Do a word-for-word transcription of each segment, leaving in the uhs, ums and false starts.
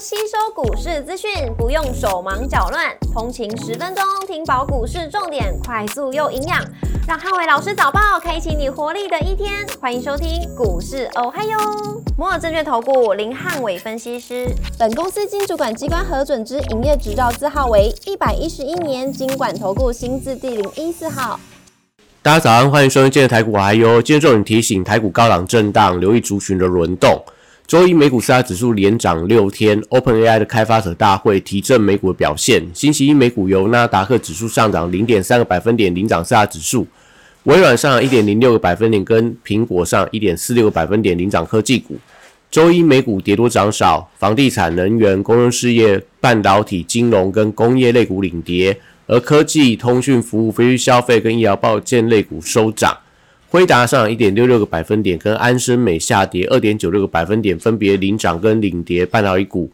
吸收股市资讯，不用手忙脚乱。通勤十分钟，听饱股市重点，快速又营养。让汉伟老师早报开启你活力的一天。欢迎收听股市哦嗨哟。摩尔证券投顾林汉伟分析师，本公司经主管机关核准之营业执照字号为一百一十一年金管投顾新字第零一四号。大家早安，欢迎收听今天的台股哦嗨哟。今天重点提醒，台股高档震荡，留意族群的轮动。周一美股四大指数连涨六天 ,OpenAI 的开发者大会提振美股的表现。星期一美股由纳达克指数上涨 零点三 个百分点领涨四大指数，微软上涨 一点零六 个百分点跟苹果上 一点四六 个百分点领涨科技股。周一美股跌多涨少，房地产、能源、工程事业、半导体、金融跟工业类股领跌，而科技、通讯服务、非需消费跟医疗保健类股收涨。辉达上涨 一点六六 个百分点跟安森美下跌 二点九六 个百分点分别领涨跟领跌半导体股，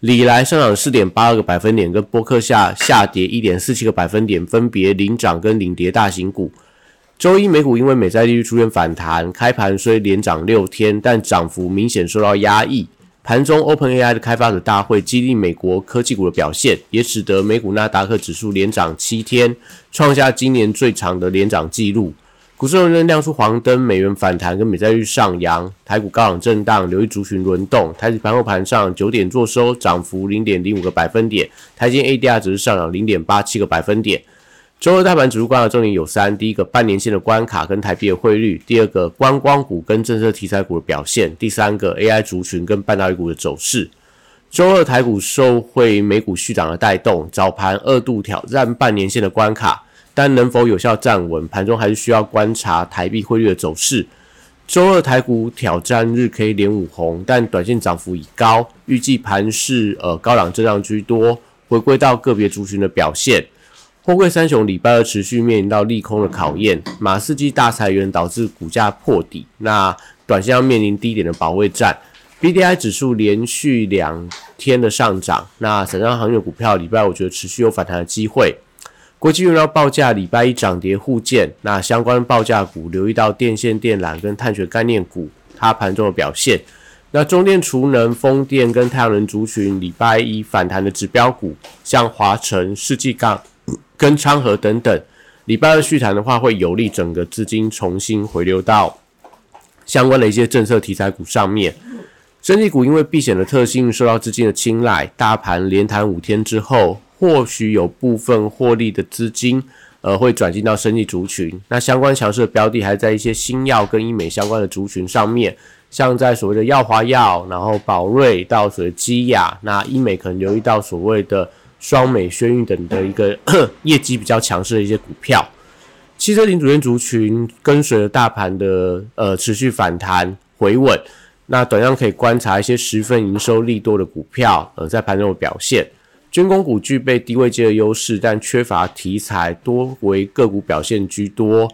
礼来上涨 四点八二 个百分点跟波克夏下跌 一点四七 个百分点分别领涨跟领跌大型股。周一美股因为美债利率出现反弹，开盘虽连涨六天，但涨幅明显受到压抑。盘中 OpenAI 的开发者大会激励美国科技股的表现，也使得美股纳达克指数连涨七天，创下今年最长的连涨纪录。股市仍然亮出黄灯，美元反弹跟美债率上扬，台股高档震荡，留意族群轮动。台指盘后盘上九点做收，涨幅 零点零五 个百分点，台积 A D R 值上涨 零点八七 个百分点。周二大盘指数观察重点有三：第一个，半年线的关卡跟台币的汇率；第二个，观光股跟政策题材股的表现；第三个， A I 族群跟半导体股的走势。周二台股受惠美股续涨的带动，早盘二度挑战半年线的关卡，但能否有效站稳，盘中还是需要观察台币汇率的走势。周二台股挑战日 K 连五红，但短线涨幅已高，预计盘势呃高档震荡居多，回归到个别族群的表现。货柜三雄礼拜二持续面临到利空的考验，马士基大裁员导致股价破底，那短线要面临低点的保卫战。B D I 指数连续两天的上涨，那散装航运股票礼拜我觉得持续有反弹的机会。国际原料报价礼拜一涨跌互见，那相关报价股留意到电线电缆跟碳权概念股它盘中的表现。那中电、储能、风电跟太阳能族群礼拜一反弹的指标股，像华城、世纪港跟昌河等等，礼拜二续弹的话会有利整个资金重新回流到相关的一些政策题材股上面。生技股因为避险的特性受到资金的青睐，大盘连弹五天之后，或许有部分获利的资金呃，会转进到生技族群，那相关强势的标的还在一些新药跟医美相关的族群上面，像在所谓的药华药，然后宝瑞到所谓的基亚，那医美可能留意到所谓的双美、轩运等的一个业绩比较强势的一些股票。汽车零组件族群跟随着大盘的呃持续反弹回稳，那短暂可以观察一些十份营收利多的股票呃，在盘中的表现。军工股具备低位阶的优势，但缺乏题材，多为个股表现居多。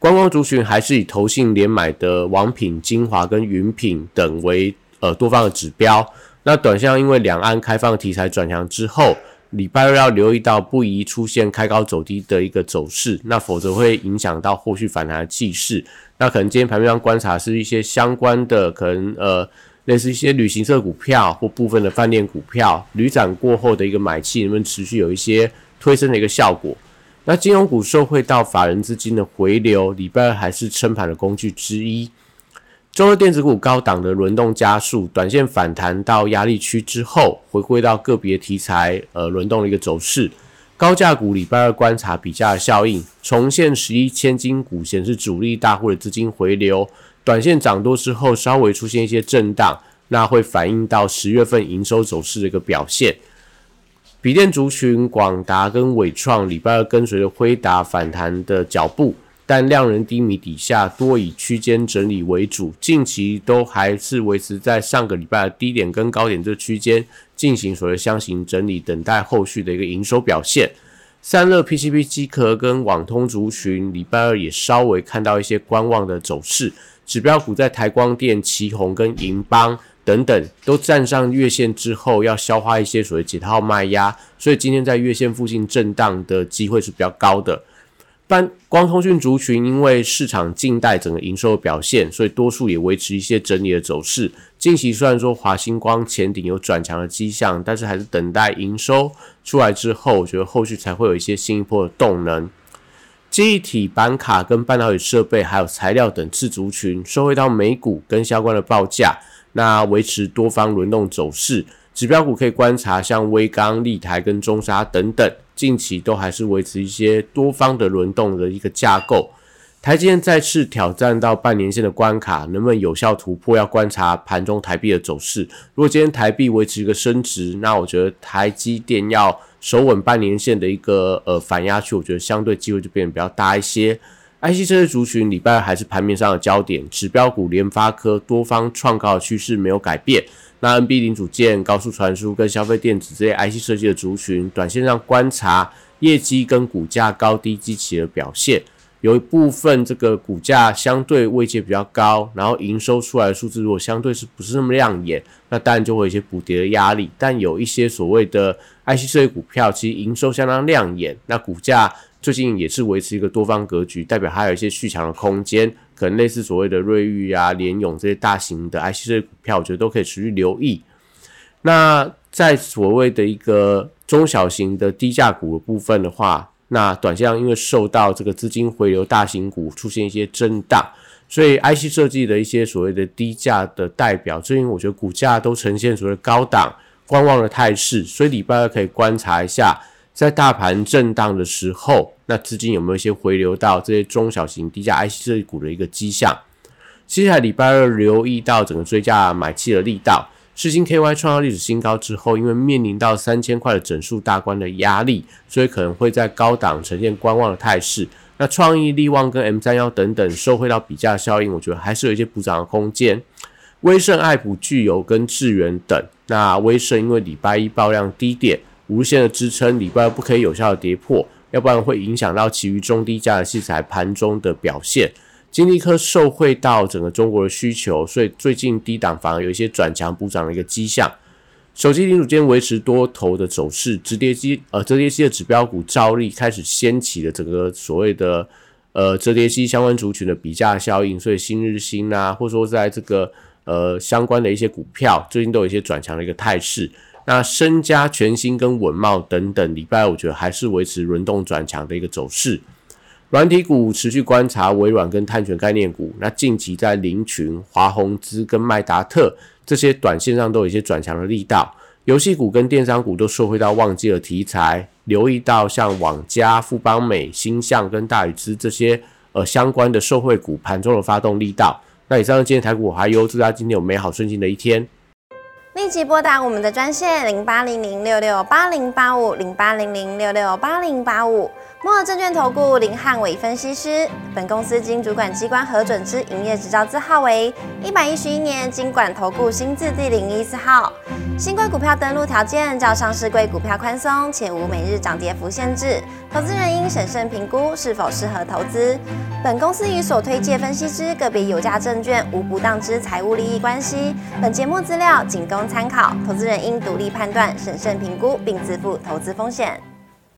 观光族群还是以投信连买的王品、精华跟云品等为呃多方的指标。那短线因为两岸开放题材转强之后，礼拜二要留意到不宜出现开高走低的一个走势，那否则会影响到后续反弹的气势。那可能今天盘面上观察是一些相关的可能呃。类似一些旅行社股票或部分的饭店股票，旅展过后的一个买气能不能持续有一些推升的一个效果。那金融股受惠到法人资金的回流，礼拜二还是撑盘的工具之一。周二电子股高档的轮动加速，短线反弹到压力区之后，回归到个别题材呃轮动的一个走势。高价股礼拜二观察比价的效应，重现十一千金股，显示主力大户的资金回流，短线涨多之后稍微出现一些震荡，那会反映到十月份营收走势的一个表现。笔电族群广达跟伟创礼拜二跟随着辉达反弹的脚步，但量能低迷底下多以区间整理为主，近期都还是维持在上个礼拜的低点跟高点这区间进行所谓箱型整理，等待后续的一个营收表现。散热 P C B 机壳跟网通族群礼拜二也稍微看到一些观望的走势，指标股在台光电、奇宏跟银邦等等都站上月线之后，要消化一些所谓解套卖压，所以今天在月线附近震荡的机会是比较高的。但光通讯族群因为市场近代整个营收表现，所以多数也维持一些整理的走势。近期虽然说华星光前顶有转强的迹象，但是还是等待营收出来之后，我觉得后续才会有一些新一波的动能。记忆体板卡跟半导体设备还有材料等次族群收回到美股跟相关的报价，那维持多方轮动走势。指标股可以观察像威刚、立台跟中砂等等，近期都还是维持一些多方的轮动的一个架构。台积电再次挑战到半年线的关卡，能不能有效突破要观察盘中台币的走势。如果今天台币维持一个升值，那我觉得台积电要守稳半年线的一个呃反压区，我觉得相对机会就变得比较大一些。I C 设计族群礼拜二还是盘面上的焦点，指标股联发科多方创高的趋势没有改变。那 N B 零组件、高速传输跟消费电子这些 I C 设计的族群，短线上观察业绩跟股价高低基期的表现。有一部分这个股价相对位阶比较高，然后营收出来的数字如果相对是不是那么亮眼，那当然就会有一些补跌的压力。但有一些所谓的 I C 设计股票，其实营收相当亮眼，那股价最近也是维持一个多方格局，代表还有一些续强的空间，可能类似所谓的瑞昱啊、联咏这些大型的 I C 设计股票，我觉得都可以持续留意。那在所谓的一个中小型的低价股的部分的话，那短线上因为受到这个资金回流，大型股出现一些震荡，所以 I C 设计的一些所谓的低价的代表，最近我觉得股价都呈现所谓的高档观望的态势，所以礼拜二可以观察一下，在大盘震荡的时候，那资金有没有一些回流到这些中小型低价 I C 设计股的一个迹象。接下来礼拜二留意到整个追价买气的力道，世芯 K Y 创造历史新高之后，因为面临到三千块的整数大关的压力，所以可能会在高档呈现观望的态势。那创意、力旺跟 M 三十一 等等收回到比价效应，我觉得还是有一些补涨的空间。威盛、爱普、聚友跟智原等，那威盛因为礼拜一爆量低点五日线的支撑，礼拜二不可以有效的跌破，要不然会影响到其余中低价的器材盘中的表现。金立科受惠到整个中国的需求，所以最近低档反而有一些转强补涨的一个迹象。手机零组件维持多头的走势，折叠机呃折叠机的指标股照例开始掀起了整个所谓的呃折叠机相关族群的比价效应，所以新日新啊，或者说在这个呃相关的一些股票，最近都有一些转强的一个态势。那身家、全新跟稳茂等等，礼拜我觉得还是维持轮动转强的一个走势。软体股持续观察微软跟碳权概念股，那近期在凌群、华宏资跟麦达特这些短线上都有一些转强的力道。游戏股跟电商股都受惠到旺季的题材，留意到像网家、富邦美、星象跟大宇资这些呃相关的受惠股盘中的发动力道。那以上是今天台股我还优，祝大家今天有美好顺心的一天。立即拨打我们的专线零八零零 六六八零八五 零八零零 六六八零八五，摩尔证券投顾林汉伟分析师。本公司经主管机关核准之营业执照字号为一百一十一年金管投顾新字第零一四号。新规股票登录条件较上市规股票宽松，且无每日涨跌幅限制，投资人应审慎评估是否适合投资。本公司与所推介分析之个别有价证券无不当之财务利益关系。本节目资料仅供参考，投资人应独立判断、审慎评估，并自负投资风险。